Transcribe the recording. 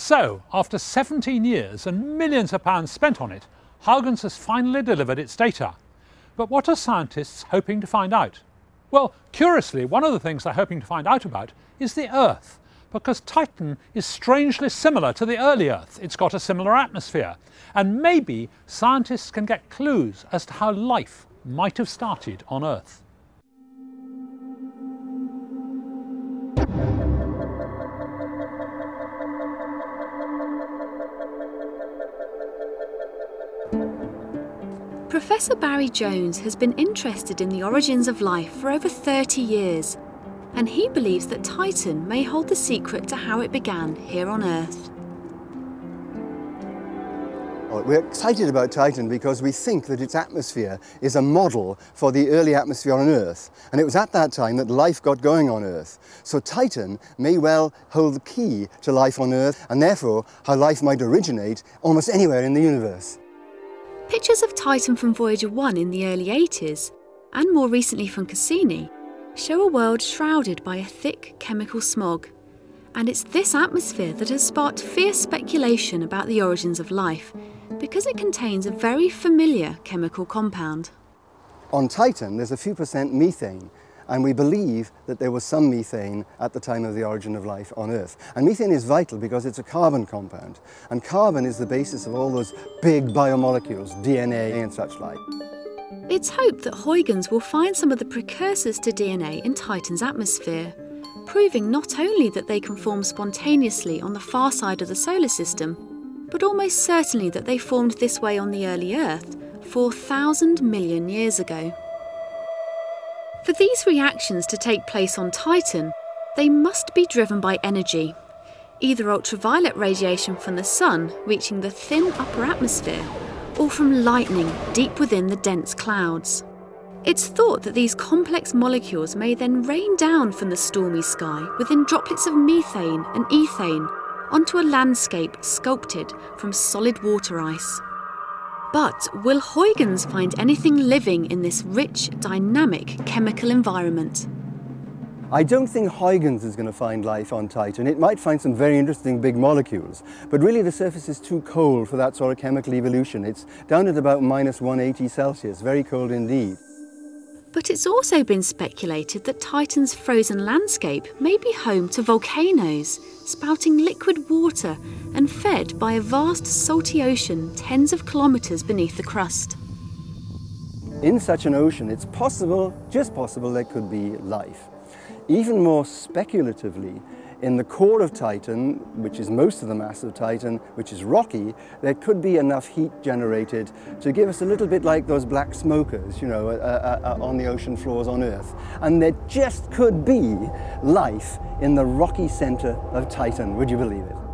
So, after 17 years and millions of pounds spent on it, Huygens has finally delivered its data. But what are scientists hoping to find out? Well, curiously, one of the things they're hoping to find out about is the Earth, because Titan is strangely similar to the early Earth. It's got a similar atmosphere, and maybe scientists can get clues as to how life might have started on Earth. Professor Barry Jones has been interested in the origins of life for over 30 years, and he believes that Titan may hold the secret to how it began here on Earth. We're excited about Titan because we think that its atmosphere is a model for the early atmosphere on Earth, and it was at that time that life got going on Earth. So Titan may well hold the key to life on Earth, and therefore how life might originate almost anywhere in the universe. Pictures of Titan from Voyager 1 in the early 80s, and more recently from Cassini, show a world shrouded by a thick chemical smog. And it's this atmosphere that has sparked fierce speculation about the origins of life, because it contains a very familiar chemical compound. On Titan, there's a few percent methane, and we believe that there was some methane at the time of the origin of life on Earth. And methane is vital because it's a carbon compound, and carbon is the basis of all those big biomolecules, DNA and such like. It's hoped that Huygens will find some of the precursors to DNA in Titan's atmosphere, proving not only that they can form spontaneously on the far side of the solar system, but almost certainly that they formed this way on the early Earth 4,000 million years ago. For these reactions to take place on Titan, they must be driven by energy, either ultraviolet radiation from the sun reaching the thin upper atmosphere, or from lightning deep within the dense clouds. It's thought that these complex molecules may then rain down from the stormy sky within droplets of methane and ethane onto a landscape sculpted from solid water ice. But will Huygens find anything living in this rich, dynamic chemical environment? I don't think Huygens is going to find life on Titan. It might find some very interesting big molecules, but really the surface is too cold for that sort of chemical evolution. It's down at about -180°C, very cold indeed. But it's also been speculated that Titan's frozen landscape may be home to volcanoes, spouting liquid water and fed by a vast salty ocean tens of kilometres beneath the crust. In such an ocean, it's possible, just possible, there could be life. Even more speculatively, in the core of Titan, which is most of the mass of Titan, which is rocky, there could be enough heat generated to give us a little bit like those black smokers, you know, on the ocean floors on Earth. And there just could be life in the rocky center of Titan, would you believe it?